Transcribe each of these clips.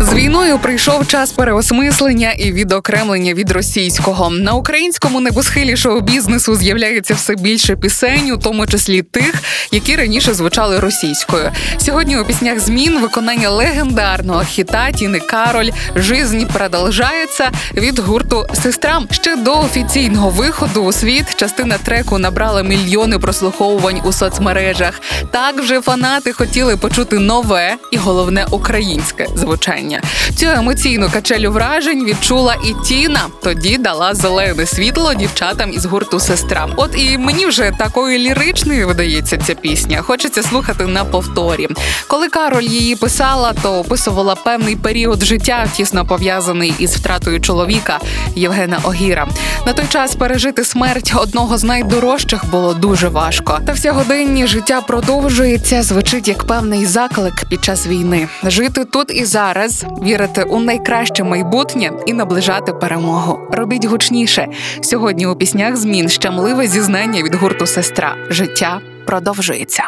З війною прийшов час переосмислення і відокремлення від російського. На українському небосхилі шоу-бізнесу з'являється все більше пісень, у тому числі тих, які раніше звучали російською. Сьогодні у піснях змін виконання легендарного хіта Тіни Кароль «Жизнь продолжается» від гурту «SESTRA». Ще до офіційного виходу у світ частина треку набрала мільйони прослуховувань у соцмережах. Так вже фанати хотіли почути нове і, головне, українське звучання. Цю емоційну качелю вражень відчула і Тіна. Тоді дала зелене світло дівчатам із гурту «SESTRA». От і мені вже такою ліричною видається ця пісня. Хочеться слухати на повторі. Коли Кароль її писала, то описувала певний період життя, тісно пов'язаний із втратою чоловіка Євгена Огіра. На той час пережити смерть одного з найдорожчих було дуже важко. Та всього Денні життя продовжується, звучить як певний заклик під час війни. Жити тут і зараз, вірити у найкраще майбутнє і наближати перемогу. Робіть гучніше. Сьогодні у піснях змін щемливе зізнання від гурту «SESTRA». Життя продовжується.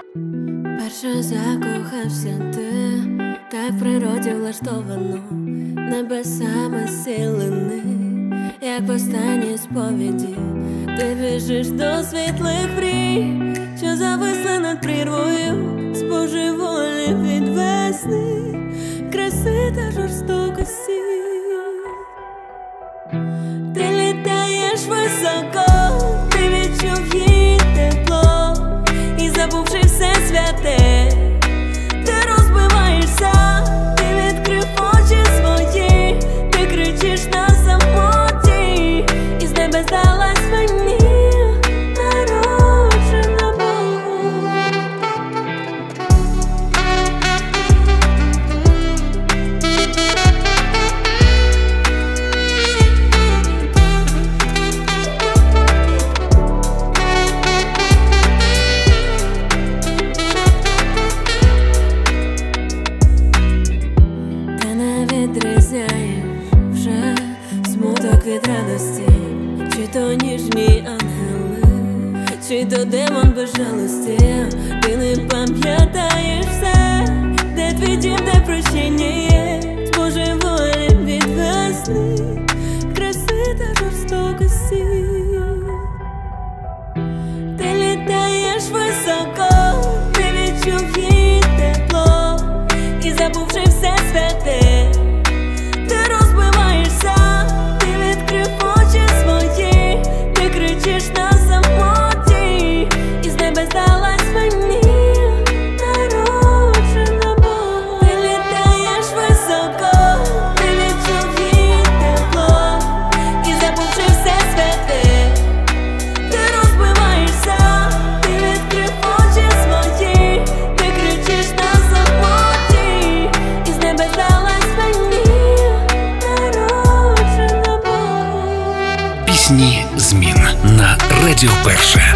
Перше закохався ти, так в природі влаштовано, небесами силини, як в останній сповіді. Ти біжиш до світлих мрій, що зависли над прірвою, споживолі від весни, краси та жорстокості. Ти літаєш високо, ти відчув її тепло, і забувши все святе, ти розбиваєшся, ти відкрив очі свої, ти кричиш на самоті, і з небес здалась мені. Чи то демон без жалості, ти не пам'ятаєш все, де твій дім, де прощення є, споживолі від весни, краси та жорстокості. Ти літаєш високо, ти відчув її тепло, і забувши все святе, ти розбиваєшся, ти відкрив очі свої, ти кричиш на Пісні змін на Радіо Перше.